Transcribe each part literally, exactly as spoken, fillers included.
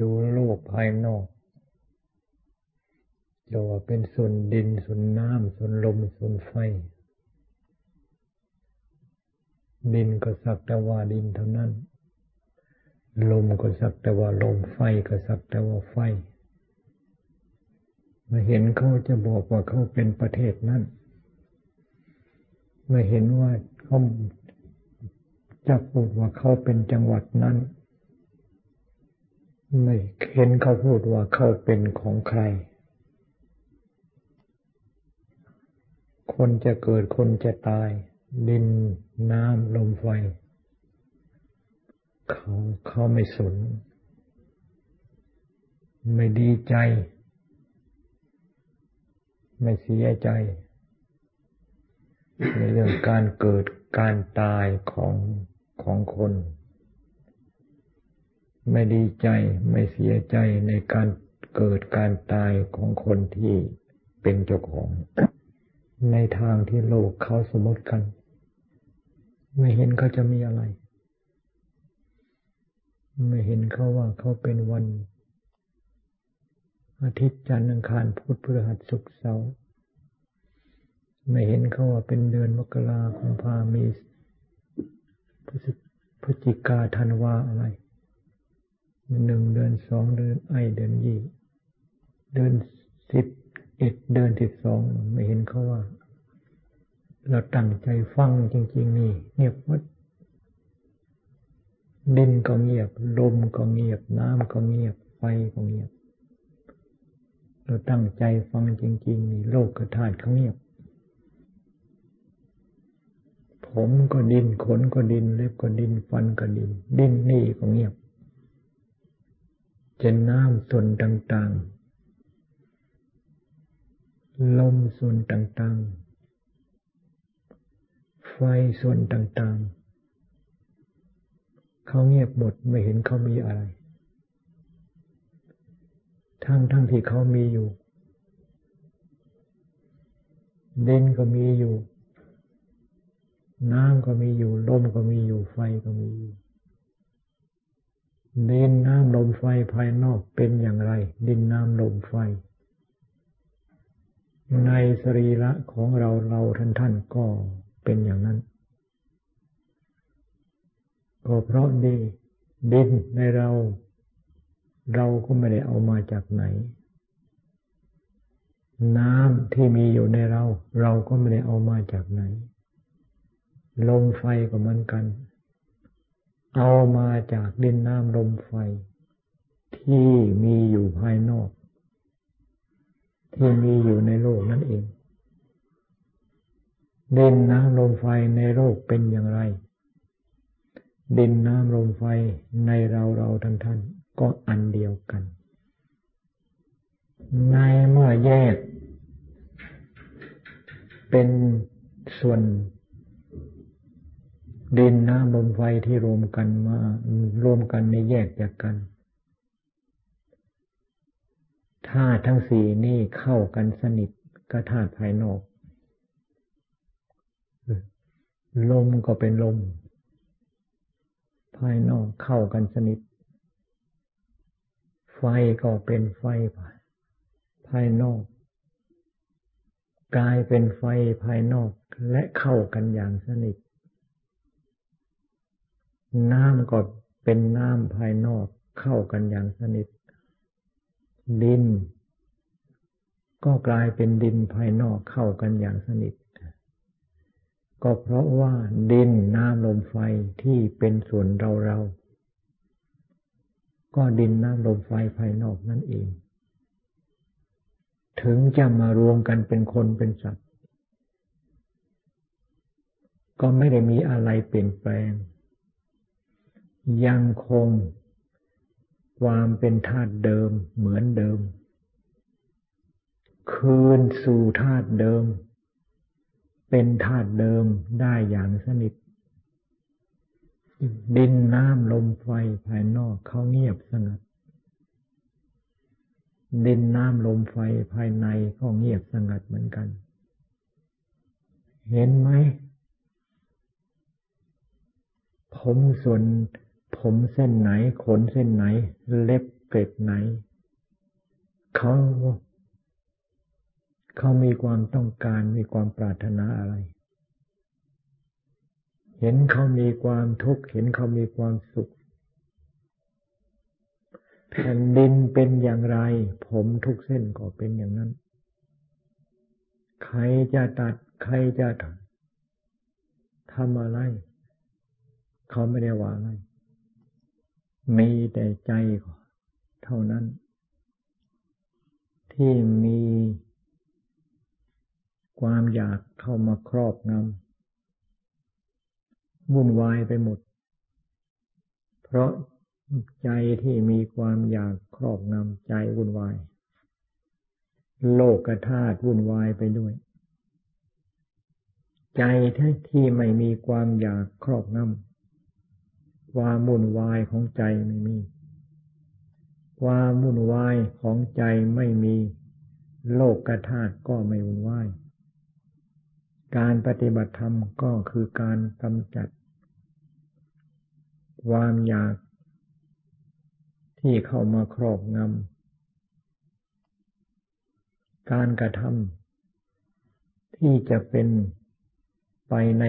ดูโลกภายนอกจะว่าเป็นส่วนดินส่วนน้ำส่วนลมส่วนไฟดินก็สักแต่ว่าดินเท่านั้นลมก็สักแต่ว่าลมไฟก็สักแต่ว่าไฟมาเห็นเขาจะบอกว่าเขาเป็นประเทศนั้นมาเห็นว่าเขาจะพูดว่าเขาเป็นจังหวัดนั้นไม่เห็นเขาพูดว่าเขาเป็นของใครคนจะเกิดคนจะตายดินน้ำลมไฟเขาเขาไม่สนไม่ดีใจไม่เสียใจในเรื่องการเกิดการตายของของคนไม่ดีใจไม่เสียใจในการเกิดการตายของคนที่เป็นเจ้าของในทางที่โลกเขาสมมติกันไม่เห็นเขาจะมีอะไรไม่เห็นเขาว่าเขาเป็นวันอาทิตย์จันทร์อังคารพุธพฤหัสศุกร์เสาร์ไม่เห็นเขาว่าเป็นเดือนมกราคมพามีพฤศจิกาธันวาอะไรหนึ่งเดือนสองเดือนไอเดือนยี่เดือนสิบเอ็ดเดือนสิบสองไม่เห็นเขาว่าเราตั้งใจฟังจริงๆนี่เงียบวัดดินก็เงียบลมก็เงียบน้ำก็เงียบไฟก็เงียบเราตั้งใจฟังจริงๆนี่โลกธาตุเขาเงียบผมก็ดินขนก็ดินเล็บก็ดินฟันก็ดินดินนี่ก็เงียบเจนน้ำส่วนต่างๆลมส่วนต่างๆไฟส่วนต่างๆเขาเงียบหมดไม่เห็นเขามีอะไรทั้งทั้งที่เขามีอยู่ดินก็มีอยู่น้ำก็มีอยู่ลมก็มีอยู่ไฟก็มีอยู่ดินน้ำลมไฟภายนอกเป็นอย่างไรดินน้ำลมไฟในสรีระของเราเราท่านท่านก็เป็นอย่างนั้นก็เพราะดีดินในเราเราก็ไม่ได้เอามาจากไหนน้ำที่มีอยู่ในเราเราก็ไม่ได้เอามาจากไหนลมไฟก็เหมือนกันเอามาจากดินน้ำลมไฟที่มีอยู่ภายนอกที่มีอยู่ในโลกนั่นเองดินน้ำลมไฟในโลกเป็นอย่างไรดินน้ำลมไฟในเราเราท่านท่านก็อันเดียวกันในเมื่อแยกเป็นส่วนดินน้ำลมไฟที่รวมกันมารวมกันในแยกจากกันธาตุทั้งสี่นี่เข้ากันสนิทกับธาตุภายนอกลมก็เป็นลมภายนอกเข้ากันสนิทไฟก็เป็นไฟภายนอกกลายเป็นไฟภายนอกและเข้ากันอย่างสนิทน้ำก็เป็นน้ำภายนอกเข้ากันอย่างสนิทดินก็กลายเป็นดินภายนอกเข้ากันอย่างสนิทก็เพราะว่าดินน้ำลมไฟที่เป็นส่วนเราเราก็ดินน้ำลมไฟภายนอกนั่นเองถึงจะมารวมกันเป็นคนเป็นสัตว์ก็ไม่ได้มีอะไรเปลี่ยนแปลงยังคงความเป็นธาตุเดิมเหมือนเดิมคืนสู่ธาตุเดิมเป็นธาตุเดิมได้อย่างสนิทดินน้ำลมไฟภายนอกเขาเงียบสงัดดินน้ำลมไฟภายในก็เงียบสงัดเหมือนกันเห็นไหมผมส่วนผมเส้นไหนขนเส้นไหนเล็บ เกร็ดไหนเขาเขามีความต้องการมีความปรารถนาอะไรเห็นเขามีความทุกข์เห็นเขามีความสุขแผ่นดินเป็นอย่างไรผมทุกเส้นก็เป็นอย่างนั้นใครจะตัดใครจะทำอะไรเขาไม่ได้ว่าอะไรมีแต่ใจเท่านั้นที่มีความอยากเข้ามาครอบงำวุ่นวายไปหมดเพราะใจที่มีความอยากครอบงำใจวุ่นวายโลกธาตุวุ่นวายไปด้วยใจที่ไม่มีความอยากครอบงำความวุ่นวายของใจไม่มีความวุ่นวายของใจไม่มีโลกธาตุก็ไม่วุ่นวายการปฏิบัติธรรมก็คือการกำจัดความอยากที่เข้ามาครอบงำการกระทำที่จะเป็นไปใน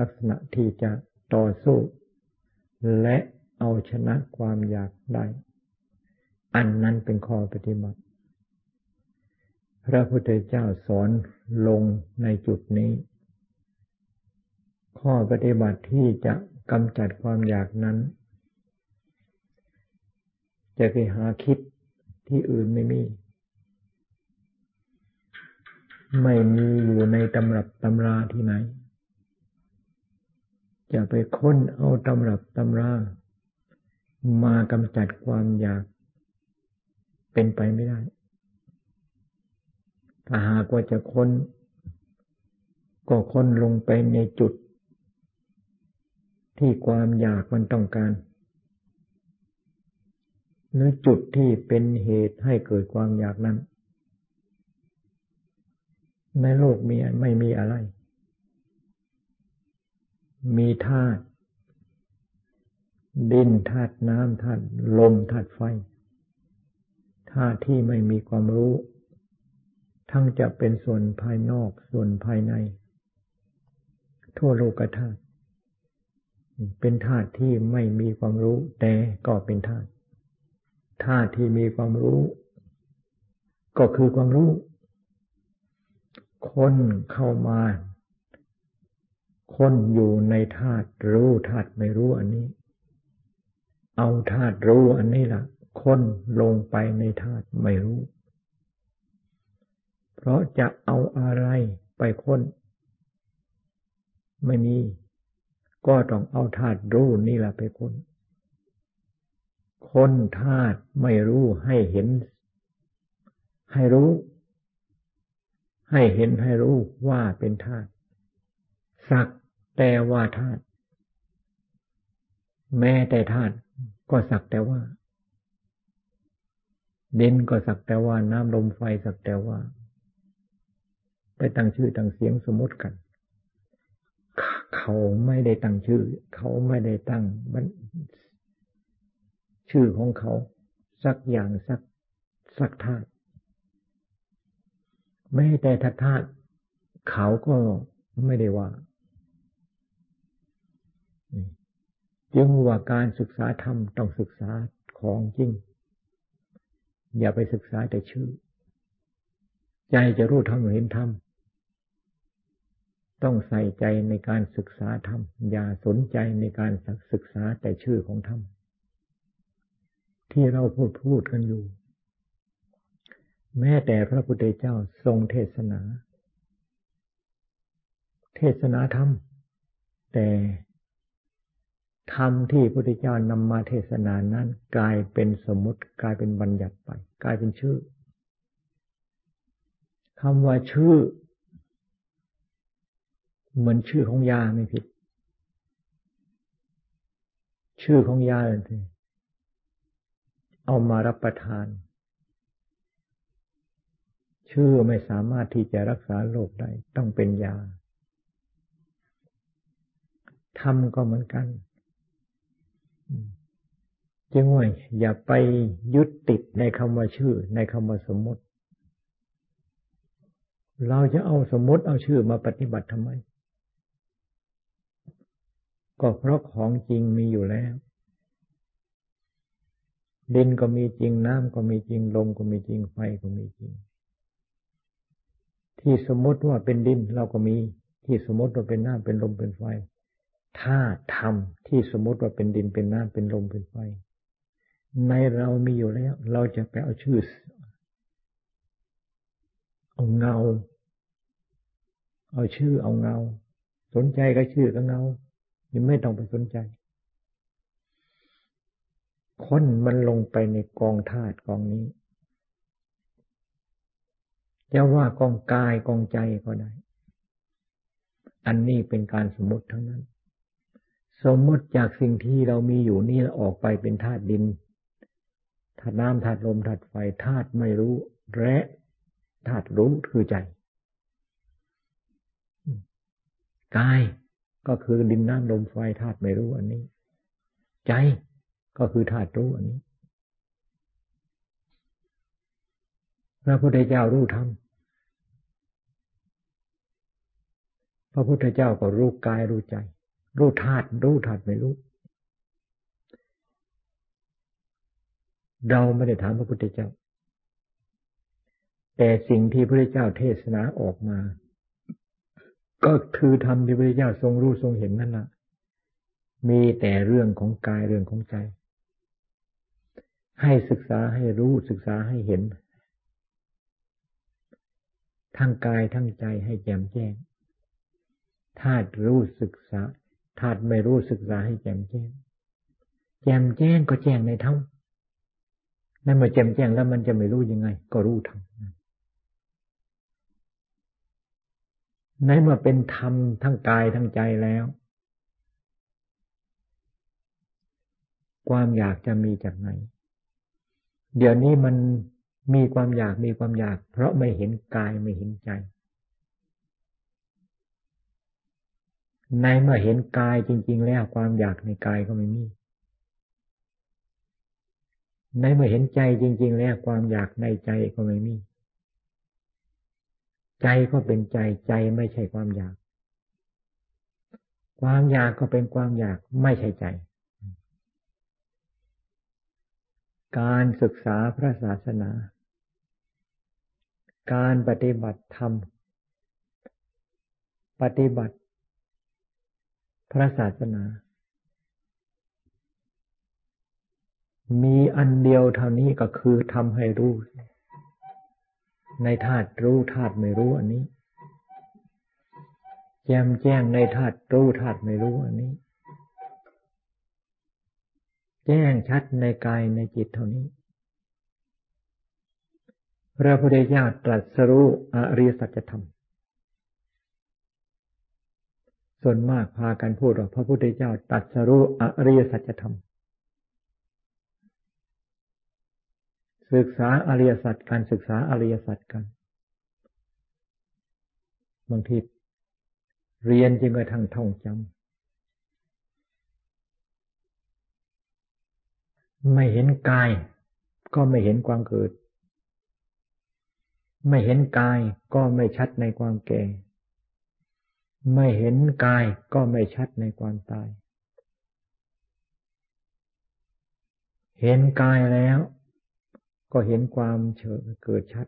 ลักษณะที่จะต่อสู้และเอาชนะความอยากได้อันนั้นเป็นข้อปฏิบัติพระพุทธเจ้าสอนลงในจุดนี้ข้อปฏิบัติที่จะกำจัดความอยากนั้นจะไปหาคิดที่อื่นไม่มีไม่มีอยู่ในตำรับตำราที่ไหนจะไปค้นเอาตำรับตำรามากำจัดความอยากเป็นไปไม่ได้ถ้าหากว่าจะค้นก็ค้นลงไปในจุดที่ความอยากมันต้องการหรือจุดที่เป็นเหตุให้เกิดความอยากนั้นในโลกมีไม่มีอะไรมีธาตุดินธาตุน้ำธาตุลมธาตุไฟธาตุที่ไม่มีความรู้ทั้งจะเป็นส่วนภายนอกส่วนภายในทั่วโลกธาตุเป็นธาตุที่ไม่มีความรู้แต่ก็เป็นธาตุธาตุที่มีความรู้ก็คือความรู้ค้นเข้ามาค้นอยู่ในธาตุรู้ธาตุไม่รู้อันนี้เอาธาตุรู้อันนี้ล่ะค้นลงไปในธาตุไม่รู้เพราะจะเอาอะไรไปค้นไม่มีก็ต้องเอาธาตุรู้นี่ล่ะไปค้นค้นธาตุไม่รู้ให้เห็นให้รู้ให้เห็นให้รู้ว่าเป็นธาตุสักแต่ว่าธาตุแม้แต่ธาตุก็สักแต่ว่าดินก็สักแต่ว่าน้ำลมไฟสักแต่ว่าไปตั้งชื่อตั้งเสียงสมมติกันเขาไม่ได้ตั้งชื่อเขาไม่ได้ตั้งมันชื่อของเขาสักอย่างสักสักธาตุไม่แต่ธาตุเขาก็ไม่ได้ว่าจึงว่าการศึกษาธรรมต้องศึกษาของจริงอย่าไปศึกษาแต่ชื่อใจจะรู้ธรรมเห็นธรรมต้องใส่ใจในการศึกษาธรรมอย่าสนใจในการศึกษาแต่ชื่อของธรรมที่เราพูดพูดกันอยู่แม้แต่พระพุทธเจ้าทรงเทศนาเทศนาธรรมแต่ธรรมที่พระพุทธเจ้านำมาเทศนานั้นกลายเป็นสมมติกลายเป็นบัญญัติไปกลายเป็นชื่อคำว่าชื่อเหมือนชื่อของยาไม่ผิดชื่อของยาเลยเอามารับประทานชื่อไม่สามารถที่จะรักษาโรคได้ต้องเป็นยาธรรมก็เหมือนกัน จึงว่าอย่าไปยึดติดในคำว่าชื่อในคำว่าสมมติเราจะเอาสมมติเอาชื่อมาปฏิบัติทำไมก็เพราะของจริงมีอยู่แล้วดินก็มีจริงน้ำก็มีจริงลมก็มีจริงไฟก็มีจริงที่สมมติว่าเป็นดินเราก็มีที่สมมติว่าเป็นน้ำเป็นลมเป็นไฟธาตุธรรมที่สมมติว่าเป็นดินเป็นน้ำเป็นลมเป็นไฟในเรามีอยู่แล้วเราจะไปเอาชื่อเอาเงาเอาชื่อเอาเงาสนใจก็ชื่อก็เงายังไม่ต้องไปสนใจค้นมันลงไปในกองธาตุกองนี้จะว่ากองกายกองใจก็ได้อันนี้เป็นการสมมติทั้งนั้นสมมติจากสิ่งที่เรามีอยู่นี่ออกไปเป็นธาตุดินธาตุน้ำธาตุลมธาตุไฟธาตุไม่รู้และธาตุรู้คือใจกายก็คือดินน้ำลมไฟธาตุไม่รู้อันนี้ใจก็คือธาตุรู้อันนี้พระพุทธเจ้ารู้ธรรมพระพุทธเจ้าก็รู้กายรู้ใจรู้ธาตุรู้ธาตุไม่รู้เราไม่ได้ถามพระพุทธเจ้าแต่สิ่งที่พระพุทธเจ้าเทศนาออกมาก็คือธรรมที่พระพุทธเจ้าทรงรู้ทรงเห็นนั่นแหละมีแต่เรื่องของกายเรื่องของใจให้ศึกษาให้รู้ศึกษาให้เห็นทั้งกายทั้งใจให้แจ่มแจ้งธาตุรู้ศึกษาธาตุไม่รู้ศึกษาให้แจ่มแจ้งแจ่มแจ้งก็แจ้งในธรรมนั่นเมื่อแจ่มแจ้งแล้วมันจะไม่รู้ยังไงก็รู้ธรรมในเมื่อเป็นธรรมทั้งกายทั้งใจแล้วความอยากจะมีจากไหนเดี๋ยวนี้มันมีความอยากมีความอยากเพราะไม่เห็นกายไม่เห็นใจในเมื่อเห็นกายจริงๆแล้วความอยากในกายก็ไม่มีในเมื่อเห็นใจจริงๆแล้วความอยากในใจก็ไม่มีใจก็เป็นใจใจไม่ใช่ความอยากความอยากก็เป็นความอยากไม่ใช่ใจการศึกษาพระศาสนาการปฏิบัติธรรมปฏิบัติพระศาสนามีอันเดียวเท่านี้ก็คือทำให้รู้ในธาตุรู้ธาตุไม่รู้อันนี้แจ่มแจ้งในธาตุรู้ธาตุไม่รู้อันนี้แจ้งชัดในกายในจิตเท่านี้พระพุทธเจ้าตรัสรู้อริยสัจธรรมส่วนมากพากันพูดว่าพระพุทธเจ้าตรัสรู้อริยสัจธรรมศึกษาอริยสัจการศึกษาอริยสัจกันบางทีเรียนจนกระทั่งท่องจำไม่เห็นกายก็ไม่เห็นความเกิดไม่เห็นกายก็ไม่ชัดในความแก่ไม่เห็นกายก็ไม่ชัดในความตายเห็นกายแล้วก็เห็นความเกิดชัด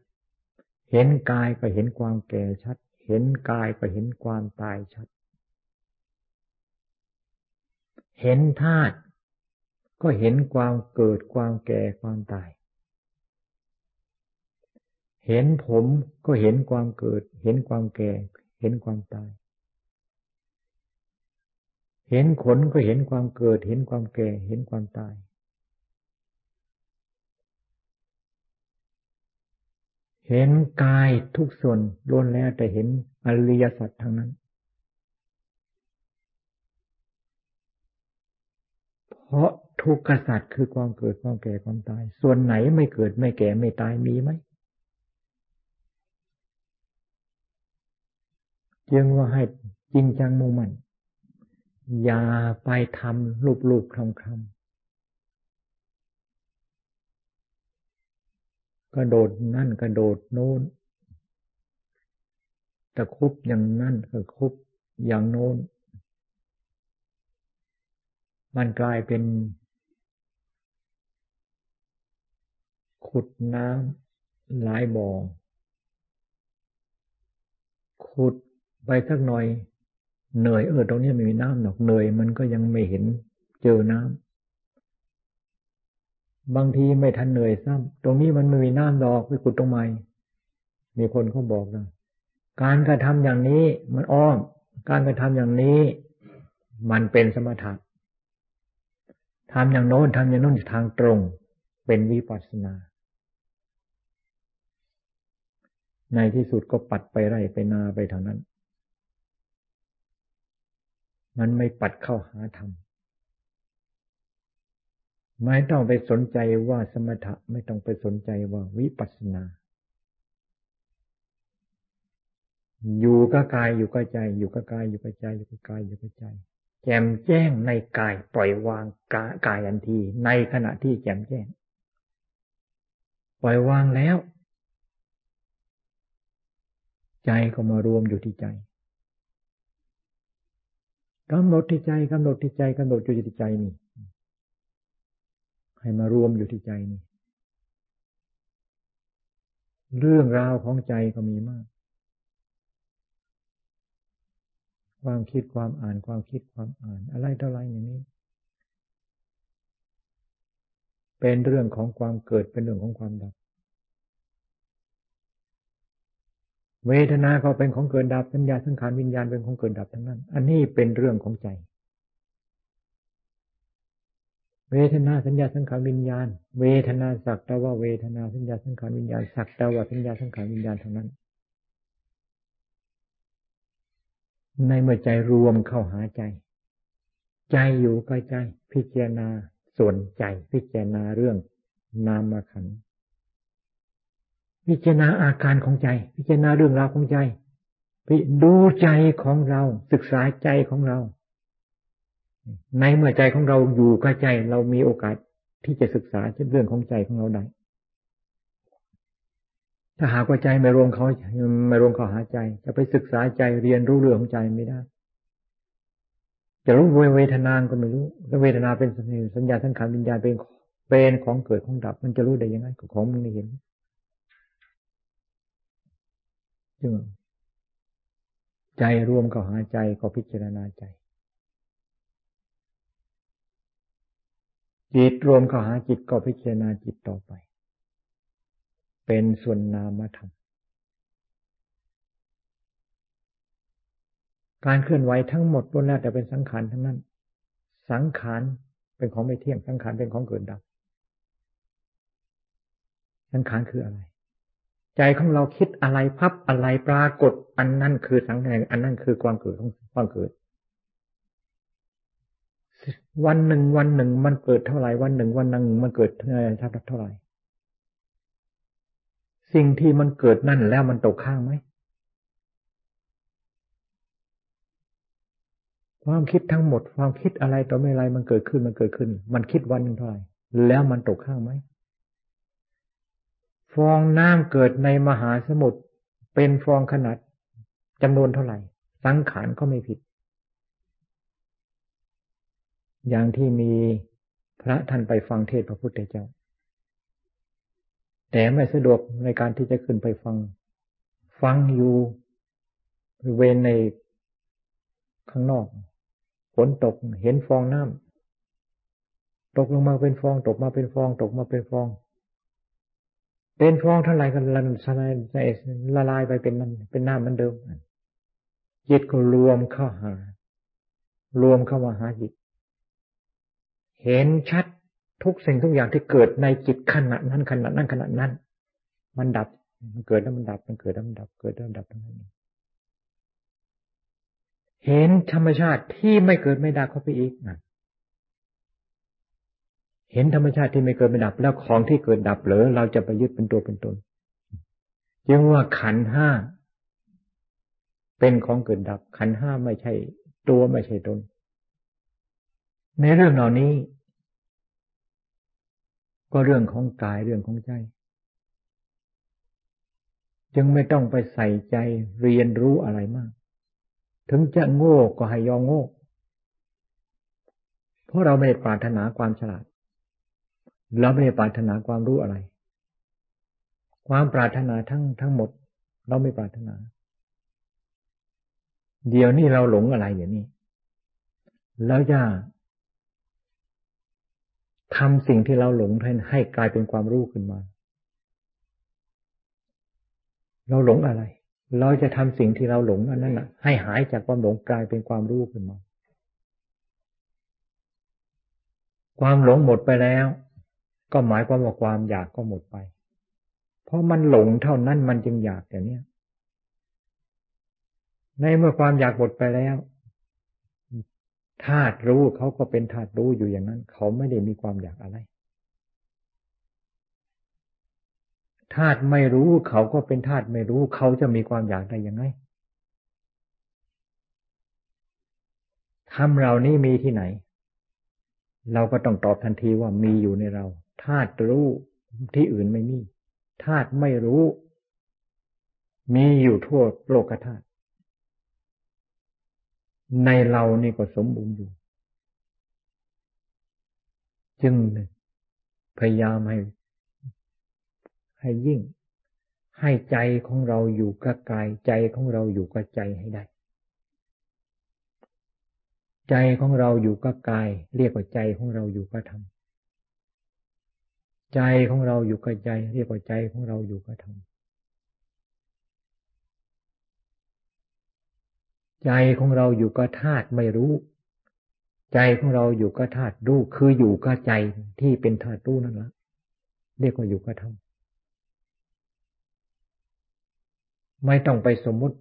เห็นกายก็เห็นความแก่ชัดเห็นกายก็เห็นความตายชัดเห็นธาตุก็เห็นความเกิดความแก่ความตายเห็นผมก็เห็นความเกิดเห็นความแก่เห็นความตายเห็นขนก็เห็นความเกิดเห็นความแก่เห็นความตายเห็นกายทุกส่วนล้วนแล้วแต่เห็นอริยสัจทั้งนั้นเพราะทุกขสัจคือความเกิดความแก่ความตายส่วนไหนไม่เกิดไม่แก่ไม่ตายมีไหมจึงว่าให้จริงจังมุ่งมั่นอย่าไปทำลูบๆคลำ กระโดดนั่นกระโดดโน้นตะคุบอย่างนั่นตะคุบอย่างโน้นมันกลายเป็นขุดน้ำหลายบ่อขุดไปสักหน่อยเหนื่อยเออตรงนี้ไม่มีน้ำหรอกเหนื่อยมันก็ยังไม่เห็นเจอน้ำบางทีไม่ทันเหนื่อยซ้ำตรงนี้มันไม่มีน้ำหรอกไปขุดตรงไหนมีคนเขาบอกนะการกระทำอย่างนี้มันอ้อมการกระทำอย่างนี้มันเป็นสมถะทำอย่างโน้นทำอย่างโน้นทางตรงเป็นวิปัสสนาในที่สุดก็ปัดไปไร่ไปนาไปทางนั้นมันไม่ปัดเข้าหาธรรมไม่ต้องไปสนใจว่าสมถะไม่ต้องไปสนใจว่าวิปัสสนาอยู่กับกายอยู่กับใจอยู่กับกายอยู่กับใจอยู่กับกายอยู่กับใจแจ่มแจ้งในกายปล่อยวางกายทันทีในขณะที่แจ่มแจ้งปล่อยวางแล้วใจก็มารวมอยู่ที่ใจกำหนดที่ใจกำหนดที่ใจกำหนดอยู่ที่ใจนี่ให้มารวมอยู่ที่ใจนี่เรื่องราวของใจก็มีมากความคิดความอ่านความคิดความอ่านอะไรเท่าไรอย่างนี้เป็นเรื่องของความเกิดเป็นเรื่องของความดับเวทนาก็เป็นของเกิดดับสัญญาสังขารวิญญาณเป็นของเกิดดับทั้งนั้นอันนี้เป็นเรื่องของใจเวทนาสัญญาสังขารวิญญาณเวทนาสักแต่ว่าเวทนาสัญญาสังขารวิญญาณสักแต่ว่าสัญญาสังขารวิญญาณทั้งนั้นในเมื่อใจรวมเข้าหาใจใจอยู่กับใจพิจารณาส่วนใจพิจารณาเรื่องนามขันธ์พิจารณาอาการของใจพิจารณาเรื่องราวของใจดูใจของเราศึกษาใจของเราในเมื่อใจของเราอยู่กับใจเรามีโอกาสที่จะศึกษาเรื่องของใจของเราได้ถ้าหากว่าใจไม่รวมเขาไม่รวมเขาหาใจจะไปศึกษาใจเรียนรู้เรื่องของใจไม่ได้จะรู้เวทนาก็ไม่รู้แล้วเวทนาเป็นสัญญาสังขารวิญญาณเป็นเป็นของเกิดของดับมันจะรู้ได้ยังไงของมันไม่เห็นจึงใจรวมเขาหาใจก็พิจารณาใจจิตรวมเขาหาจิตก็พิจารณาจิตต่อไปเป็นส่วนนามธรรมการเคลื่อนไหวทั้งหมดล้วนแล้วแต่เป็นสังขารทั้งนั้นสังขารเป็นของไม่เที่ยงสังขารเป็นของเกิดดับสังขารคืออะไรใจของเราคิดอะไรพับอะไรปรากฏอันนั้นคือสังขารอันนั้นคือความเกิดของความเกิดวันหนึ่งวันหนึ่งมันเกิดเท่าไหร่วันหนึ่งวันหนึ่งมันเกิดเท่าไหร่สิ่งที่มันเกิดนั่นแล้วมันตกข้างไหมความคิดทั้งหมดความคิดอะไรต่อไม่อะไรมันเกิดขึ้นมันเกิดขึ้นมันคิดวันหนึ่งเท่าไหร่แล้วมันตกข้างไหมฟองน้ำเกิดในมหาสมุทรเป็นฟองขนาดจำนวนเท่าไหร่สังขารก็ไม่ผิดอย่างที่มีพระท่านไปฟังเทศน์พระพุทธเจ้าแต่ไม่สะดวกในการที่จะขึ้นไปฟังฟังอยู่บริเวณในข้างนอกฝนตกเห็นฟองน้ำตกลงมาเป็นฟองตกมาเป็นฟองตกมาเป็นฟองเป็นฟองเท่าไหร่ก็ละลายละลายไปเป็นมันเป็นน้ำมันเดิมจิตก็รวมเข้าหารวมเข้ามาหาจิตเห็นชัดทุกสิ่งทุกอย่างที่เกิดในจิตขณะนั้นขณะนั้นขณะนั้นมันดับมันเกิดแล้วมันดับมันเกิดแล้วมันดับเกิดแล้วมันดับทั้งนั้นเห็นธรรมชาติที่ไม่เกิดไม่ดับเข้าไปอีกนะเห็นธรรมชาติที่ไม่เกิดไม่ดับแล้วของที่เกิดดับเหรอเราจะไปยึดเป็นตัวเป็นตนยังว่าขันธ์ห้าเป็นของเกิดดับขันธ์ห้าไม่ใช่ตัวไม่ใช่ตนในเรื่องเหล่านี้ก็เรื่องของกายเรื่องของใจ จึงไม่ต้องไปใส่ใจเรียนรู้อะไรมากถึงจะโง่ก็ให้ยอมโง่เพราะเราไม่ได้ปรารถนาความฉลาดเราไม่ได้ปรารถนาความรู้อะไรความปรารถนาทั้งทั้งหมดเราไม่ปรารถนาเดี๋ยวนี้เราหลงอะไรอย่างนี้แล้วจะทำสิ่งที่เราหลงให้กลายเป็นความรู้ขึ้นมาเราหลงอะไรเราจะทำสิ่งที่เราหลงอันนั้นน่ะให้หายจากความหลงกลายเป็นความรู้ขึ้นมาความหลงหมดไปแล้วก็หมายความว่าความอยากก็หมดไปเพราะมันหลงเท่านั้นมันจึงอยากอย่างนี้ในเมื่อความอยากหมดไปแล้วธาตุรู้เขาก็เป็นธาตุรู้อยู่อย่างนั้นเขาไม่ได้มีความอยากอะไรธาตุไม่รู้เขาก็เป็นธาตุไม่รู้เขาจะมีความอยากได้ยังไงธรรมเรานี้มีที่ไหนเราก็ต้องตอบทันทีว่ามีอยู่ในเราธาตุรู้ที่อื่นไม่มีธาตุไม่รู้มีอยู่ทั่วโลกธาตุในเรานี่ก็สมบูรณ์อยู่จึงพยายามให้ให้ยิ่งให้ใจของเราอยู่กับกายใจของเราอยู่กับใจให้ได้ใจของเราอยู่กับกายเรียกว่าใจของเราอยู่กับธรรมใจของเราอยู่กับใจเรียกว่าใจของเราอยู่กับธรรมใจของเราอยู่กับธาตุไม่รู้ใจของเราอยู่กับธาตุรู้คืออยู่กับใจที่เป็นธาตุรู้นั่นละเรียกว่าอยู่กับธรรมไม่ต้องไปสมมุติ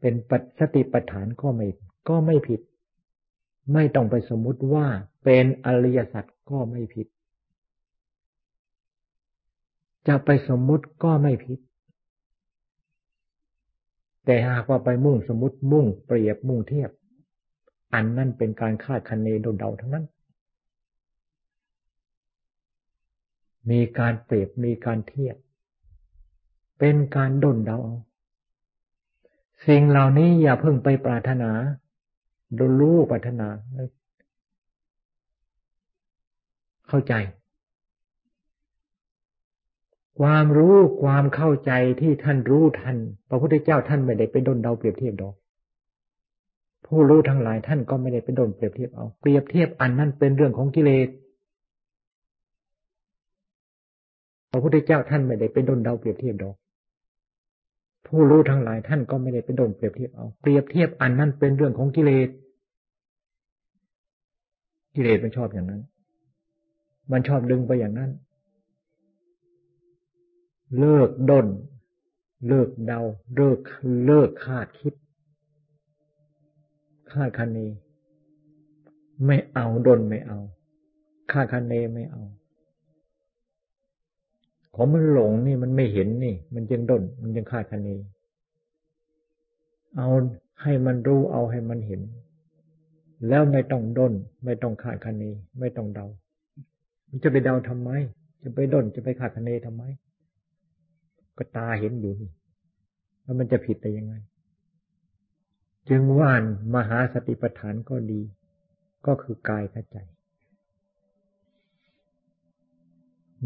เป็นปัจสติปัฏฐานก็ไม่ก็ไม่ผิดไม่ต้องไปสมมุติว่าเป็นอริยสัจก็ไม่ผิดจะไปสมมุติก็ไม่ผิดแต่หากว่าไปมุ่งสมมุติมุ่งเปรียบมุ่งเทียบอันนั้นเป็นการคาดคะเนเดาๆทั้งนั้นมีการเปรียบมีการเทียบเป็นการด้นเดาเอาสิ่งเหล่านี้อย่าเพิ่งไปปรารถนาดูรู้ปรารถนาเข้าใจความรู้ความเข้าใจที่ท่านรู้ท่านพระพุทธเจ้าท่านไม่ได้ไปด้นเดาเปรียบเทียบดอกผู้รู้ทั้งหลายท่านก็ไม่ได้ไปด้นเปรียบเทียบเอาเปรียบเทียบอันนั้นเป็นเรื่องของกิเลสพระพุทธเจ้าท่านไม่ได้ไปด้นเดาเปรียบเทียบดอกผู้รู้ทั้งหลายท่านก็ไม่ได้ไปด้นเปรียบเทียบเอาเปรียบเทียบอันนั้นเป็นเรื่องของกิเลสกิเลสมันชอบอย่างนั้นมันชอบดึงไปอย่างนั้นเลิกด้นเลิกเดาเลิกเลิกคาดคิดคาดคะเนไม่เอาด้นไม่เอาคาดคะเนไม่เอาของมันหลงนี่มันไม่เห็นนี่มันยังด้นมันยังคาดคะเนเอาให้มันรู้เอาให้มันเห็นแล้วไม่ต้องด้นไม่ต้องคาดคะเนไม่ต้องเดามันจะไปเดาทำไมจะไปด้นจะไปคาดคะเนทำไมก็ตาเห็นอยู่นี่แล้วมันจะผิดได้ยังไงจึงว่านมหาสติปัฏฐานก็ดีก็คือกายกับใจ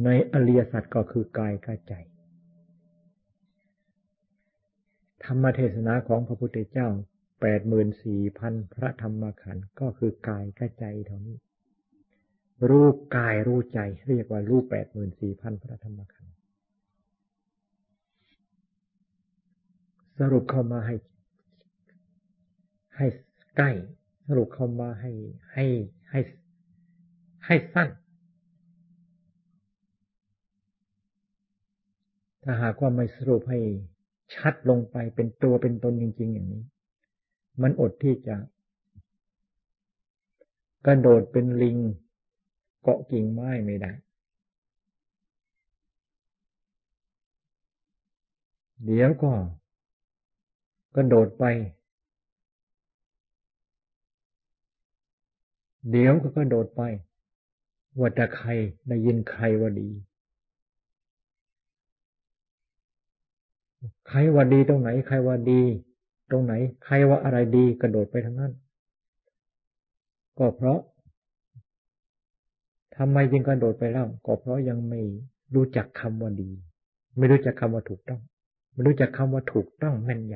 ในอริยสัจก็คือกายกับใจธรรมเทศนาของพระพุทธเจ้า แปดหมื่นสี่พัน พระธรรมขันธ์ก็คือกายกับใจเท่านี้รู้กายรู้ใจเรียกว่ารู้ แปดหมื่นสี่พัน พระธรรมขันธ์สรุปเข้ามาให้ให้ใกล้สรุปเข้ามาให้ให้ให้ให้สั้นถ้าหากว่าไม่สรุปให้ชัดลงไปเป็นตัวเป็นตนจริงๆอย่างนี้มันอดที่จะกระโดดเป็นลิงเกาะกิ่งไม้ไม่ได้เดี๋ยวก็กระโดดไปเดี๋ยวก็กระโดดไปว่าแต่ใครได้ยินใครว่าดี รว่าดีตรงไหนใครว่าดีตรงไหนใครว่าอะไรดีกระโดดไปทางนั้นก็เพราะทำไมจึงกระโดดไปเล่าก็เพราะยังไม่รู้จักคำว่าดีไม่รู้จักคำว่าถูกต้องไม่รู้จักคำว่าถูกต้องแม่นย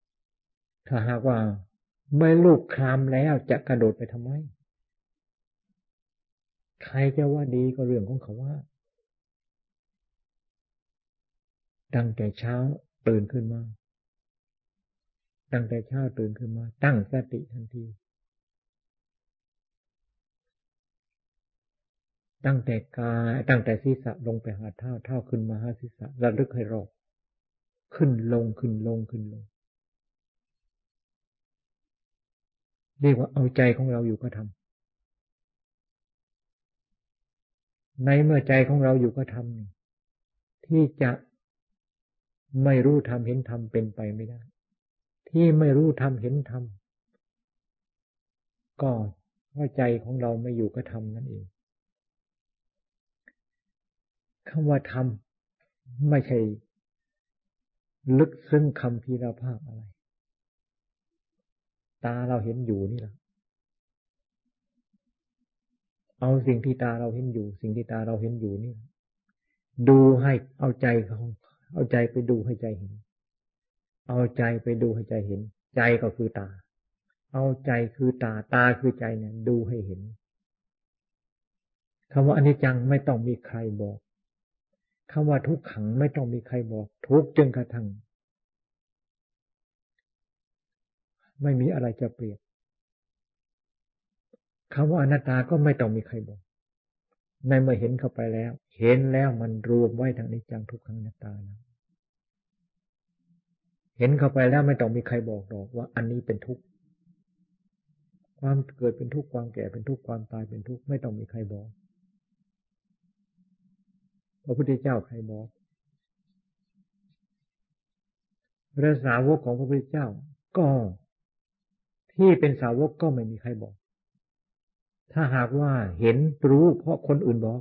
ำถ้าหากว่าไม่ลูกคลำแล้วจะกระโดดไปทำไมใครจะว่าดีก็เรื่องของเขาว่าตั้งแต่เช้าตื่นขึ้นมาตั้งแต่เช้าตื่นขึ้นมาตั้งสติทันทีตั้งแต่กายตั้งแต่ศีรษะลงไปหาเท้าเท้าขึ้นมาหาศีรษะระลึกให้รอบขึ้นลงขึ้นลงขึ้นลงเรียกว่าเอาใจของเราอยู่ก็ทำในเมื่อใจของเราอยู่ก็ทำที่จะไม่รู้ทำเห็นทำเป็นไปไม่ได้ที่ไม่รู้ทำเห็นทำก็เพราะใจของเราไม่อยู่กับธรรมนั่นเองคำว่าธรรมไม่ใช่ลึกซึ้งคำพีราภาพอะไรตาเราเห็นอยู่นี่แหละเอาสิ่งที่ตาเราเห็นอยู่สิ่งที่ตาเราเห็นอยู่นี่ดูให้เอาใจของเอาใจไปดูให้ใจเห็นเอาใจไปดูให้ใจเห็นใจก็คือตาเอาใจคือตาตาคือใจเนี่ยดูให้เห็นคำว่าอนิจจังไม่ต้องมีใครบอกคำว่าทุกขังไม่ต้องมีใครบอกทุกจึงกระทั่งไม่มีอะไรจะเปรียบคำว่าอนัตตาก็ไม่ต้องมีใครบอกในเมื่อเห็นเข้าไปแล้วเห็นแล้วมันรวมไว้ทั้งอนิจจังทุกขังอนัตตานะเห็นเข้าไปแล้วไม่ต้องมีใครบอกหรอกว่าอันนี้เป็นทุกข์ความเกิดเป็นทุกข์ความแก่เป็นทุกข์ความตายเป็นทุกข์ไม่ต้องมีใครบอกพระพุทธเจ้าใครบอกพระสาวกของพระพุทธเจ้าก็ที่เป็นสาวกก็ไม่มีใครบอกถ้าหากว่าเห็นรู้เพราะคนอื่นบอก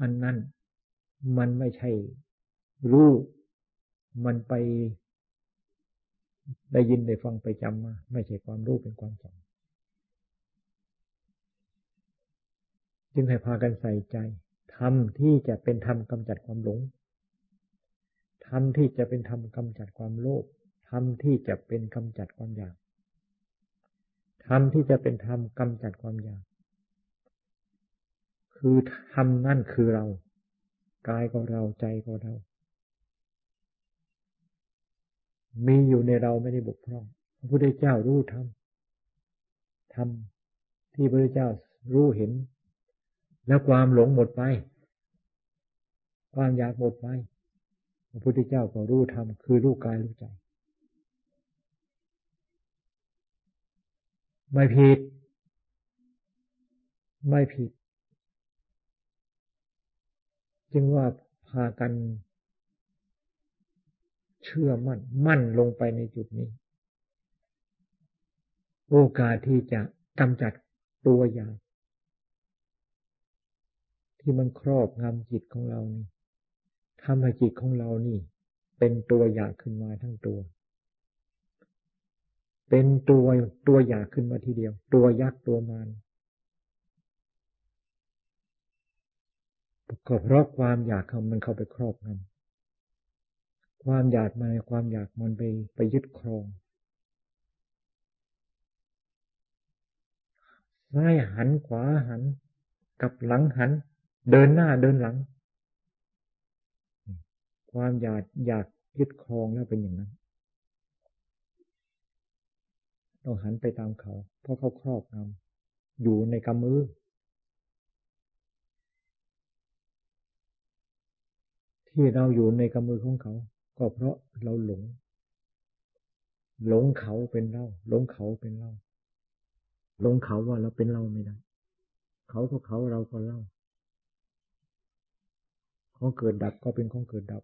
อันนั้นมันไม่ใช่รู้มันไปได้ยินได้ฟังไปจำมาไม่ใช่ความรู้เป็นความจำจึงให้พากันใส่ใจธรรมที่จะเป็นธรรมกำจัดความหลงธรรมที่จะเป็นธรรมกำจัดความโลภธรรมที่จะเป็นกำจัดความอยากธรรมที่จะเป็นธรรมกำจัดความอยากคือธรรมนั่นคือเรากายก็เราใจก็เรามีอยู่ในเราไม่ได้บกพร่องพระพุทธเจ้ารู้ธรรมธรรมที่พระพุทธเจ้ารู้เห็นแล้วความหลงหมดไปความอยากหมดไปพระพุทธเจ้าก็รู้ธรรมคือรู้กายรู้ใจไม่ผิดไม่ผิดจึงว่าพากันเชื่อมั่นมั่นลงไปในจุดนี้โอกาสที่จะกำจัดตัวอย่างที่มันครอบงำจิตของเรานี่ทำให้จิตของเรานี่เป็นตัวอย่างขึ้นมาทั้งตัวเป็นตัวตัวอยากขึ้นมาทีเดียวตัวยักษ์ตัวมารก็เพราะความอยากมันเข้าไปครอบงำความอยากมาความอยากมันไปไปยึดครองซ้ายหันขวาหันกลับหลังหันเดินหน้าเดินหลังความอยากอยากยึดครองแล้วเป็นอย่างนั้นต้องหันไปตามเขาเพราะเขาครอบงำอยู่ในกำมือที่เราอยู่ในกำมือของเขาก็เพราะเราหลงหลงเขาเป็นเราหลงเขาเป็นเราหลงเขาว่าเราเป็นเราไม่ได้เขาก็เขาเราก็เราของเกิดดับก็เป็นของเกิดดับ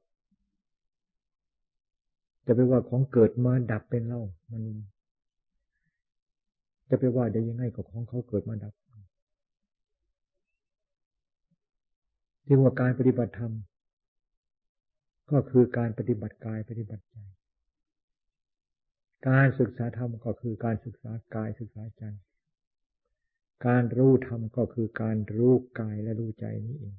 จะไปว่าของเกิดมาดับเป็นเรามันจะไปว่าได้ยังไงกับของเขาเกิดมาดับที่ว่าการปฏิบัติธรรม ก็คือการปฏิบัติกายปฏิบัติใจการศึกษาธรรมก็คือการศึกษากายศึกษาใจการรู้ธรรมก็คือการรู้กายและรู้ใจนี้เอง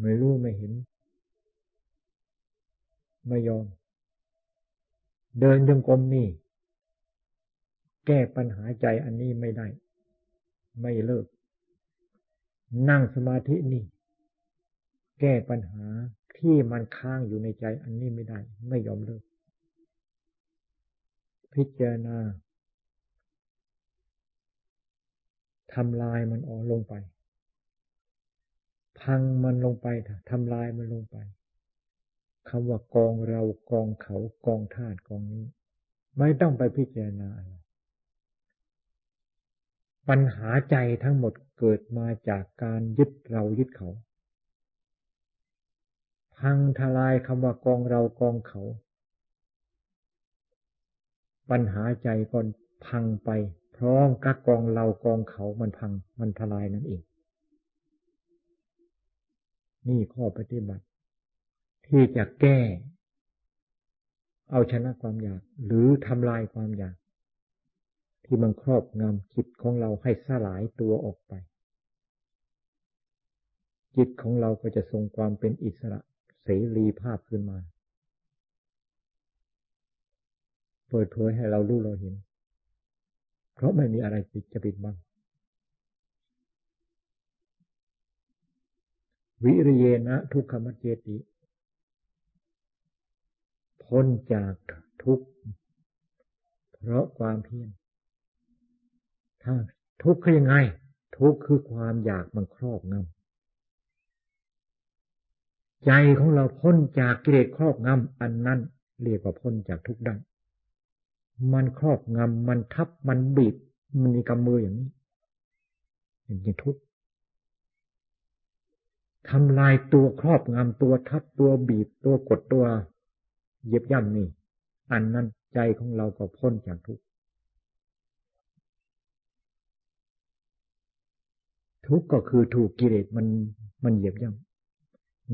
ไม่รู้ไม่เห็นไม่ยอมเดินจงกรมนี่แก้ปัญหาใจอันนี้ไม่ได้ไม่เลิกนั่งสมาธินี่แก้ปัญหาที่มันค้างอยู่ในใจอันนี้ไม่ได้ไม่ยอมเลิกพิจารณาทำลายมันออกลงไปพังมันลงไปทำลายมันลงไปคำว่ากองเรากองเขากองธาตุกองนี้ไม่ต้องไปพิจารณาอะไรปัญหาใจทั้งหมดเกิดมาจากการยึดเรายึดเขาพังทลายคำว่ากองเรากองเขาปัญหาใจก็พังไปพร้อมกับกองเรากองเขามันพังมันทลายนั่นเองนี่ข้อปฏิบัติที่จะแก้เอาชนะความอยากหรือทำลายความอยากที่มันครอบงำจิตของเราให้สลายตัวออกไปจิตของเราก็จะทรงความเป็นอิสระเสรีภาพขึ้นมาเปิดเผยให้เรารู้เราเห็นเพราะไม่มีอะไรปิดจะปิดบังวิริเยนะทุกขมัจเจติพ้นจากทุกข์เพราะความเพียรถ้าทุกข์คือยังไงทุกข์คือความอยากมันครอบงำใจของเราพ้นจากกิเลสครอบงำอันนั้นเรียกว่าพ้นจากทุกข์ได้มันครอบงำมันทับมันบีบมันมีกำมืออย่างนี้อย่างนี้ทุกข์ทำลายตัวครอบงำตัวทับตัวบีบตัวกดตัวเหยียบย่ำนี่อันนั้นใจของเราก็พ้นจากทุกข์ทุกข์ก็คือถูกกิเลสมันมันเหยียบย่ำ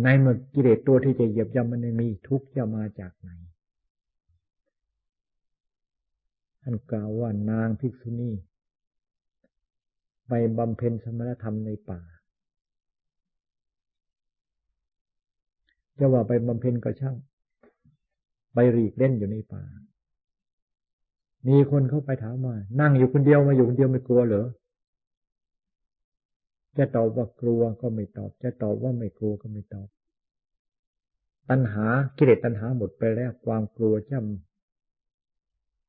ในเมื่อกิเลสตัวที่จะเหยียบย่ำมันไม่มีทุกข์จะมาจากไหนท่านกล่าวว่านางภิกษุณีไปบำเพ็ญสมณธรรมในป่าจะว่าไปบำเพ็ญก็ช่างไปหลีกเล่นอยู่ในป่ามีคนเข้าไปถามมานั่งอยู่คนเดียวมาอยู่คนเดียวไม่กลัวเหรอจะตอบว่ากลัวก็ไม่ตอบจะตอบว่าไม่กลัวก็ไม่ตอบตัณหากิเลสตัณหาหมดไปแล้วความกลัวจะ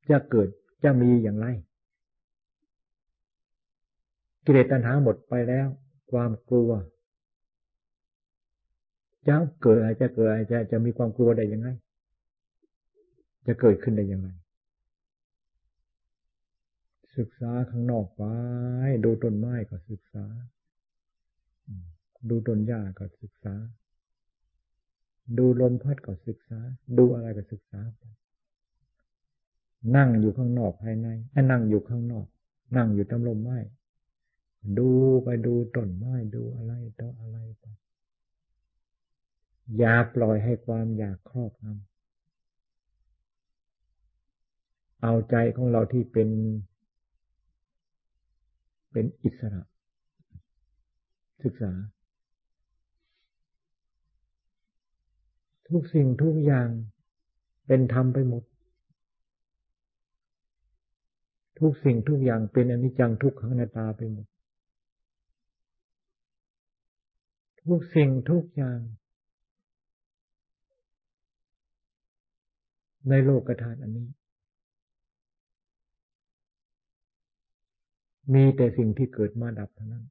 จะเกิดจะมีอย่างไรกิเลสตัณหาหมดไปแล้วความกลัวจะเกิดอะไรจะเกิดอะไรจะจะมีความกลัวได้ยังไงจะเกิดขึ้นได้ยังไงศึกษาข้างนอกไปดูต้นไม้ก็ศึกษาดูต้นหญ้าก็ศึกษาดูลมพัดก็ศึกษาดูอะไรก็ศึกษานั่งอยู่ข้างนอกภายในนั่งอยู่ข้างนอกนั่งอยู่ตามลมไม้ดูไปดูต้นไม้ดูอะไรต่ออะไรไปอย่าปล่อยให้ความอยากครอบงำเอาใจของเราที่เป็นเป็นอิสระศึกษาทุกสิ่งทุกอย่างเป็นธรรมไปหมดทุกสิ่งทุกอย่างเป็นอนิจจังทุกขังอนัตตาไปหมดทุกสิ่งทุกอย่างในโลกธาตุอันนี้มีแต่สิ่งที่เกิดมาดับเท่านั้น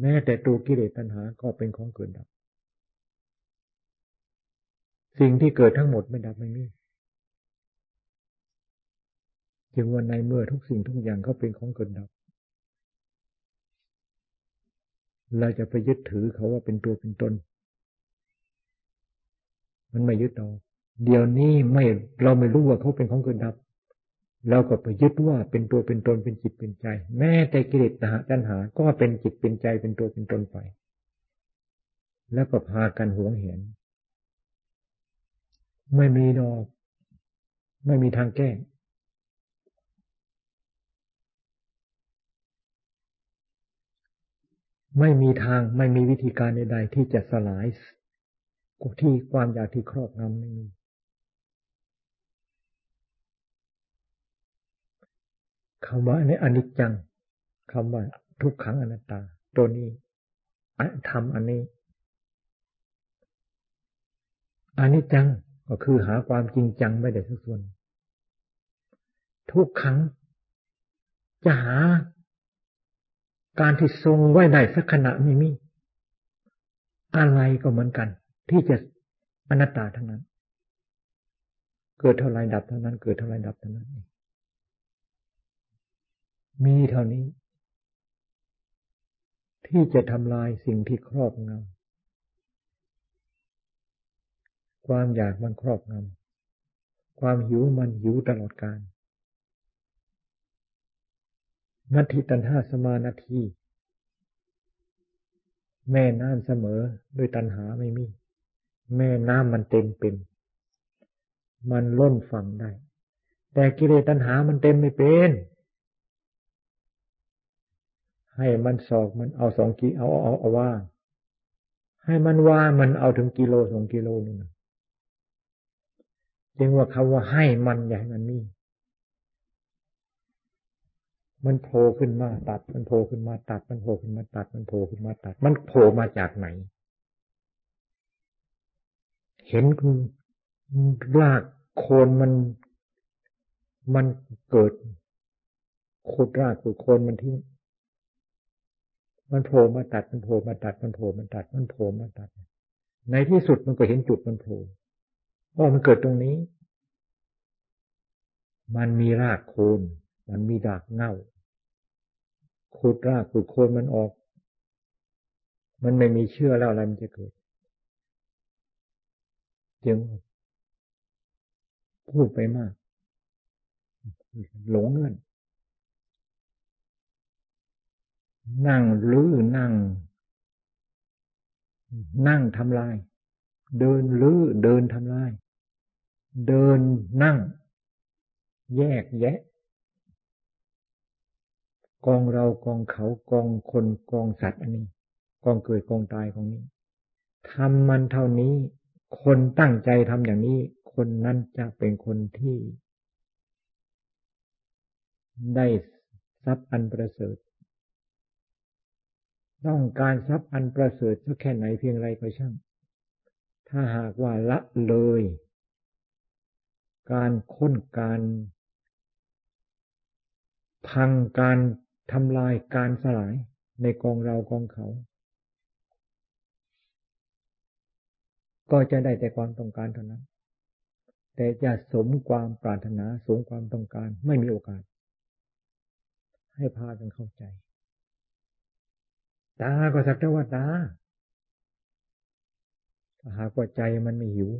แม้แต่ตัวกิเลสตัณหาก็เป็นของเกิดดับสิ่งที่เกิดทั้งหมดไม่ดับไม่มีจึงวันในเมื่อทุกสิ่งทุกอย่างก็เป็นของเกิดดับเราจะไปยึดถือเขาว่าเป็นตัวเป็นตนมันไม่ยึดเอาเดี๋ยวนี้ไม่เราไม่รู้ว่าเขาเป็นของเกิดดับ เราก็ไปยึดว่าเป็นตัวเป็นตนเป็นจิตเป็นใจแม้แต่กิเลสตัณหาก็เป็นจิตเป็นใจเป็นตัวเป็นตนไปแล้วก็พากันหวงแหนไม่มีดอกไม่มีทางแก้ไม่มีทางไม่มีวิธีการใดๆที่จะสลายที่ความอยากที่ครอบงำไม่มีคำว่าอันนี้อนิจจังคำว่าทุกขังอนัตตาตัวนี้ธรรมอันนี้อนิจจังก็คือหาความจริงจังไม่ได้สักส่วนทุกขังจะหาการที่ทรงไว้ได้สักขณะไม่มีอะไรก็เหมือนกันที่จะอนัตตาทั้งนั้นเกิดเท่าไรดับเท่านั้นเกิดเท่าไรดับเท่านั้นมีเท่านี้ที่จะทำลายสิ่งที่ครอบงำความอยากมันครอบงำความหิวมันหิวตลอดกาลนัตถิตันหาสมานาทีแม่น้ำเสมอด้วยตันหาไม่มีแม่น้ำมันเต็มเป็นมันล้นฝั่งได้แต่กิเลสตัณหามันเต็มไม่เป็นให้มันสอกมันเอาสองกิเอาเอาเอาว่าให้มันว่ามันเอาถึงกิโลสองกิโลนึงจึงว่าเขาว่าให้มันอย่าให้มันมีมันโผล่ขึ้นมาตัดมันโผล่ขึ้นมาตัดมันโผล่ขึ้นมาตัดมันโผล่ขึ้นมาตัดมันโผล่มาจากไหนเห็นรากโคนมันมันเกิดโคตรรากโคตรโคนมันที่มันโผล่มาตัดมันโผล่มาตัดมันโผล่มาตัดมันโผล่มาตัดในที่สุดมันก็เห็นจุดมันโผล่อ๋อมันเกิดตรงนี้มันมีรากโคนมันมีรากเง่าขุดรากขุดโคนมันออกมันไม่มีเชื่อแล้วอะไรมันจะเกิดจึงพูดไปมากหลงเงื่อนนั่งรื้อนั่งนั่งทำลายเดินรื้อเดินทำลายเดินนั่งแยกแยะกองเรากองเขากองคนกองสัตว์อันนี้กองเกิดกองตายของนี้ทำมันเท่านี้คนตั้งใจทำอย่างนี้คนนั้นจะเป็นคนที่ได้ทรัพย์อันประเสริฐต้องการทรัพย์อันประเสริฐสักแค่ไหนเพียงไรก็ช่างถ้าหากว่าละเลยการค้นการพังการทำลายการสลายในกองเรากองเขาก็จะได้แต่ความต้องการเท่านั้นแต่จะสมความปรารถนาสมความต้องการไม่มีโอกาสให้พากันเข้าใจตาก็สักแต่ว่าตาถ้าหากว่าใจมันไม่หิว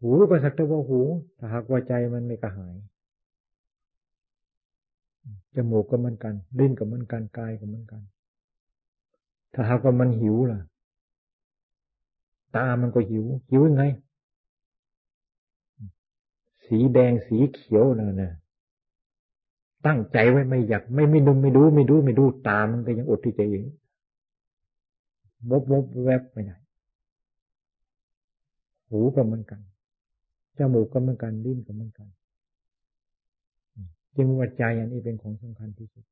หูก็สักแต่ว่าหูถ้าหากว่าใจมันไม่กระหายจมูกก็เหมือนกันลิ้นก็เหมือนกันกายก็เหมือนกันถ้าหากว่ามันหิวล่ะตามันก็หิวหิวยังไงสีแดงสีเขียวน่ะนะตั้งใจไว้ไม่อยากไม่ไม่ดูไม่ดูไม่ดูไม่ดูตามันก็ยังอดที่จะอยู่วบวบแวบไปไหนหูก็เหมือนกันจมูกก็เหมือนกันลิ้นก็เหมือนกันจึงว่าใจอันนี้เป็นของสำคัญที่สุด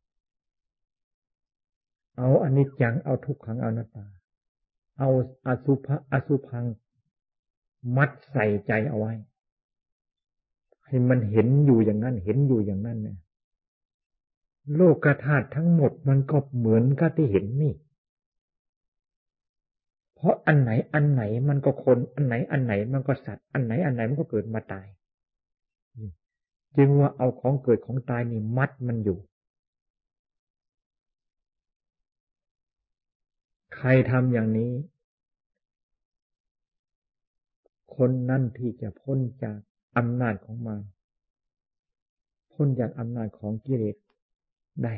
เอาอนิจจังเอาทุกขังเอาอนัตตาเอาอสุภะอสุภังมัดใส่ใจเอาไว้ให้มันเห็นอยู่อย่างนั้นเห็นอยู่อย่างนั้นเนี่ยโลกธาตุทั้งหมดมันก็เหมือนกับที่เห็นนี่เพราะอันไหนอันไหนมันก็คนอันไหนอันไหนมันก็สัตว์อันไหนอันไหนมันก็เกิดมาตายจึงว่าเอาของเกิดของตายนี่มัดมันอยู่ใครทำอย่างนี้คนนั่นที่จะพ้นจากอำนาจของมัน พ้นจากอำนาจของกิเลสได้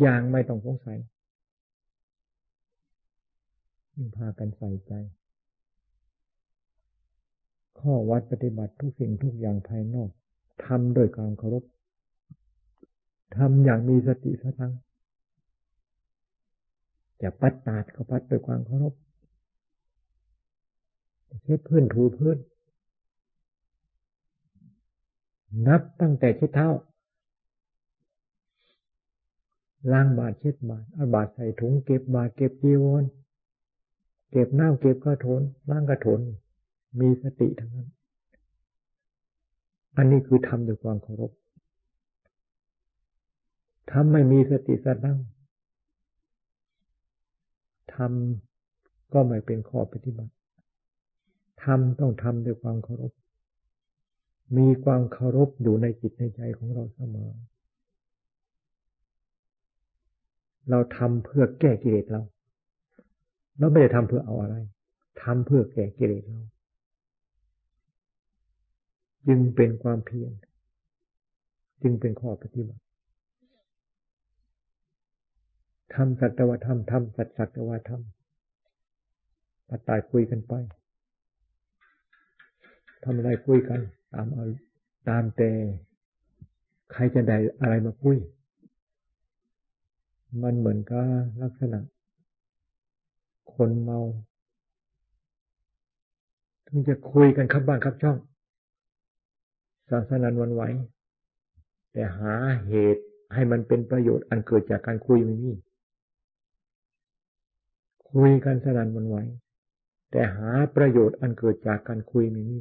อย่างไม่ต้องสงสัยจึงพากันใส่ใจข้อวัดปฏิบัติทุกสิ่งทุกอย่างภายนอกทำโดยความเคารพทำอย่างมีสติสตังอย่าปัดตาดก็ปัดด้วยความเคารพเช็ดพื้นถูพื้นนับตั้งแต่เช็ดเท้าล้างบาตรเช็ดบาตรเอาบาตรใส่ถุงเก็บบาตรเก็บจีวรเก็บน้ำเก็บกระโถนล้างกระโถนมีสติทั้งนั้นอันนี้คือทำด้วยความเคารพทำไม่มีสติสตังทำก็ไม่เป็นข้อปฏิบัติทำต้องทำด้วยความเคารพมีความเคารพอยู่ในจิตในใจของเราเสมอเราทำเพื่อแก้กิเลสเราเราไม่ได้ทำเพื่อเอาอะไรทำเพื่อแก้กิเลสเราจึงเป็นความเพียรจึงเป็นข้อปฏิบัติทำสัจวธรรมทำสัจสัจวธรรมปฏิบัติคุยกันไปทำอะไรคุยกันตามเอาตามแต่ใครจะได้อะไรมาคุยมันเหมือนกับลักษณะคนเมาถึงจะคุยกันครับบ้านครับช่องศาสนาวันไหวแต่หาเหตุให้มันเป็นประโยชน์อันเกิดจากการคุยไม่มีคุยกันสนั่นหวั่นไหวแต่หาประโยชน์อันเกิดจากการคุยไม่มี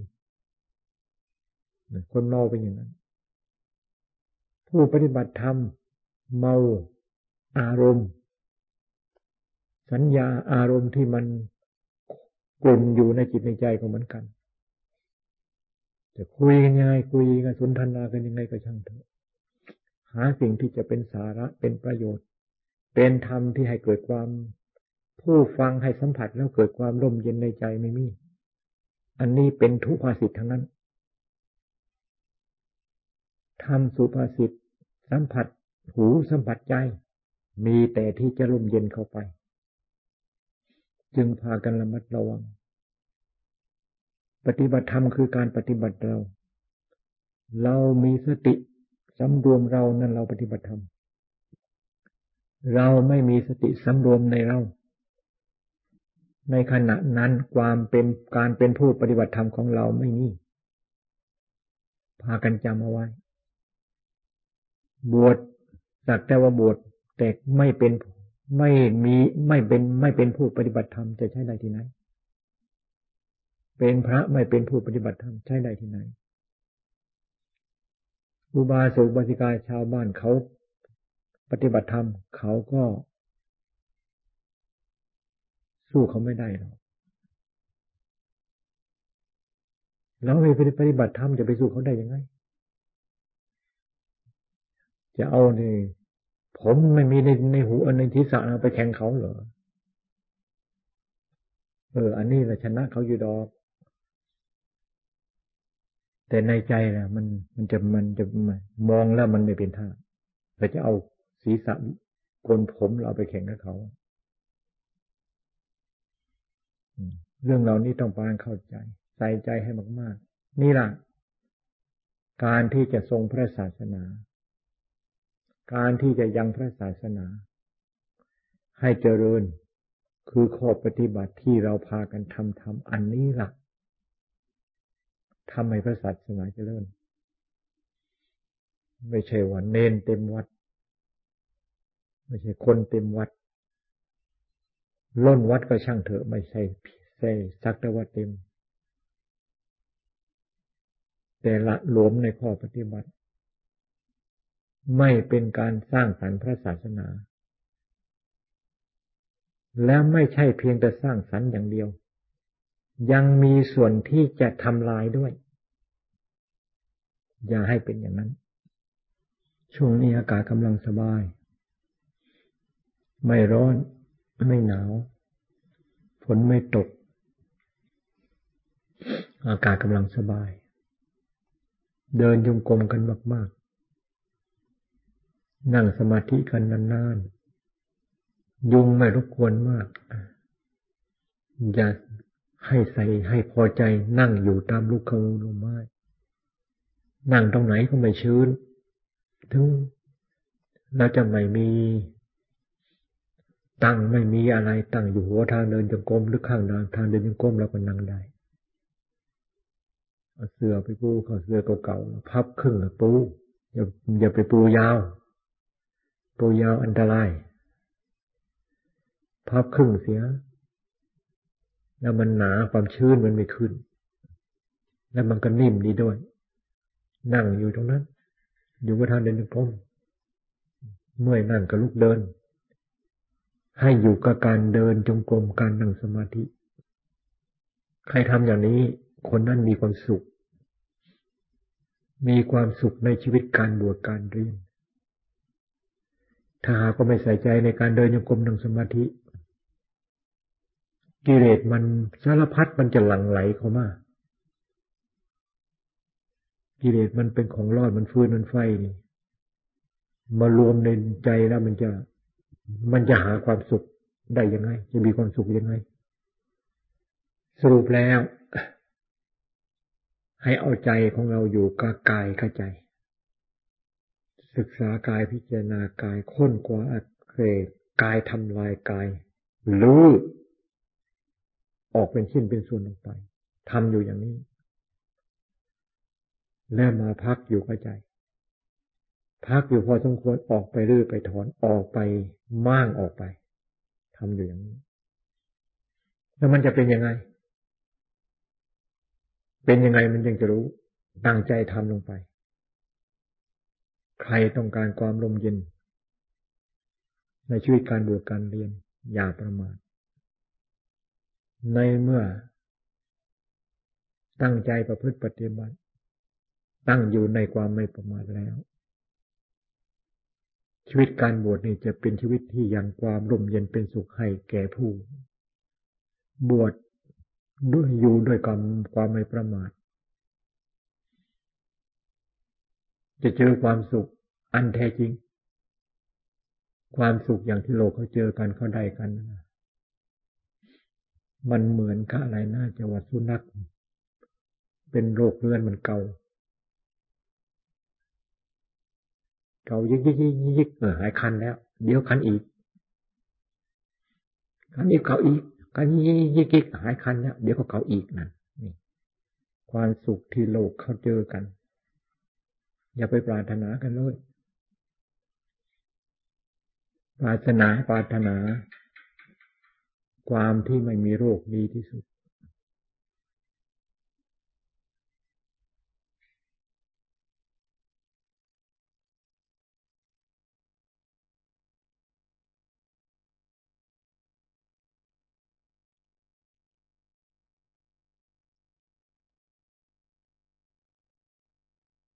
คนเมาเป็นอย่างนั้นผู้ปฏิบัติธรรมเมาอารมณ์สัญญาอารมณ์ที่มันกลุ่นอยู่ในจิตในใจก็เหมือนกันจะคุยกันยังไงคุยกันสนทนากันยังไงก็ช่างเถอะหาสิ่งที่จะเป็นสาระเป็นประโยชน์เป็นธรรมที่ให้เกิดความผู้ฟังให้สัมผัสแล้วเกิดความร่มเย็นในใจไม่มีอันนี้เป็นทุพภาษิตทั้งนั้นธรรมสุภาษิตสัมผัสหูสัมผัสใจมีแต่ที่จะร่มเย็นเข้าไปจึงพากันระมัดระวังปฏิบัติธรรมคือการปฏิบัติเราเรามีสติสำรวมเรานั่นเราปฏิบัติธรรมเราไม่มีสติสำรวมในเราในขณะนั้นความเป็นการเป็นผู้ปฏิบัติธรรมของเราไม่มีพากันจำเอาไว้บวชสักแต่ว่าบวชแต่ไม่เป็นไม่มีไม่เป็นไม่เป็นผู้ปฏิบัติธรรมจะใช้ได้ที่ไหนเป็นพระไม่เป็นผู้ปฏิบัติธรรมใช้ได้ที่ไหนอุบาสกอุบาสิกาชาวบ้านเขาปฏิบัติธรรมเขาก็สู้เขาไม่ได้หรอกแล้วไม่ปฏิบัติธรรมจะไปสู้เขาได้ยังไงจะเอาเนี่ยผมไม่มีในในหูในทิศเอาไปแข่งเขาเหรอเอออันนี้เราชนะเขาอยู่ดอกแต่ในใจนะมันมันจะมันจะมองแล้วมันไม่เป็นท่าเราจะเอาศีรษะโกนผมเราไปแข่งกับเขาเรื่องเหล่านี้ต้องปานเข้าใจใส่ใจให้มากๆนี่ล่ะการที่จะทรงพระศาสนาการที่จะยังพระศาสนาให้เจริญคือข้อปฏิบัติที่เราพากันทำทำอันนี้ล่ะทำให้พระศาสนาเจริญไม่ใช่ว่าเนนเต็มวัดไม่ใช่คนเต็มวัดล้นวัดก็ช่างเถอะไม่ใช่ใช่สักแต่ว่าเต็มแต่ละหลวมในข้อปฏิบัติไม่เป็นการสร้างสรรค์พระศาสนาและไม่ใช่เพียงแต่สร้างสรรค์อย่างเดียวยังมีส่วนที่จะทำลายด้วยอย่าให้เป็นอย่างนั้นช่วงนี้อากาศกำลังสบายไม่ร้อนไม่หนาวฝนไม่ตกอากาศกำลังสบาย เดินจงกรมกันมากๆนั่งสมาธิกันนานๆยุงไม่รบกวนมากอย่าให้ใส่ให้พอใจนั่งอยู่ตามลูกขมูลไม้นั่งตรงไหนก็ไม่ชื้นถึงเราจะไม่มีตั้งไม่มีอะไรตั้งอยู่หัวทางเดินจงกรมหรือข้างทางทางเดินจงกรมเราก็นั่งได้เอาเสื้อไปปูเอาเสื้อเก่าๆพับครึ่งแล้วปูอย่าอย่าไปปูยาวปูยาวอันตรายพับครึ่งเสียแล้วมันหนาความชื้นมันไม่ขึ้นแล้วมันก็นิ่มดีด้วยนั่งอยู่ตรงนั้นอยู่กับทางเดินจงกรมเมื่อยนั่งก็ลุกเดินให้อยู่กับการเดินจงกรมการนั่งสมาธิใครทำอย่างนี้คนนั้นมีความสุขมีความสุขในชีวิตการบวชการเรียนถ้าหากก็ไม่ใส่ใจในการเดินจงกรมนั่งสมาธิกิเลสมันสารพัดมันจะหลั่งไหลเข้ามากิเลสมันเป็นของร้อนมันฟืนมันไฟนี่มารวมในใจแล้วมันจะมันจะหาความสุขได้ยังไงจะมีความสุขยังไงสรุปแล้วให้เอาใจของเราอยู่กับกายกับใจศึกษากายพิจารณากายค้นคว้าอัดเกรกายทำลายกายรู้ออกเป็นชิ้นเป็นส่วนลงไปทำอยู่อย่างนี้แล้วมาพักอยู่กับใจพักอยู่พอสมควรออกไปเรื่อยไปถอนออกไปม่างออกไปทำอยู่อย่างนี้แล้วมันจะเป็นยังไงเป็นยังไงมันจึงจะรู้ตั้งใจทำลงไปใครต้องการความลมเย็นในชีวิตการบวชการเรียนอย่าประมาทในเมื่อตั้งใจประพฤติปฏิบัติตั้งอยู่ในความไม่ประมาทแล้วชีวิตการบวชนี่จะเป็นชีวิตที่ยังความร่มเย็นเป็นสุขให้แก่ผู้บวชด้วยอยู่ด้วยความความไม่ประมาทจะเจอความสุขอันแท้จริงความสุขอย่างที่โลกเขาเจอกันเขาได้กันมันเหมือนกับอะไรน่าจะว่าสุนัขเป็นโรคเรื้อนมันเกาเกายิกยิกยิกยิกเออหายคันแล้วเดี๋ยวคันอีกคันอีกเกาอีกคันยิกยิกยิกหายคันแล้วเดี๋ยวก็เกาอีกนะนี่ความสุขที่โลกเขาเจอกันอย่าไปปรารถนากันเลยปรารถนาปรารถนาความที่ไม่มีโรคดีที่สุด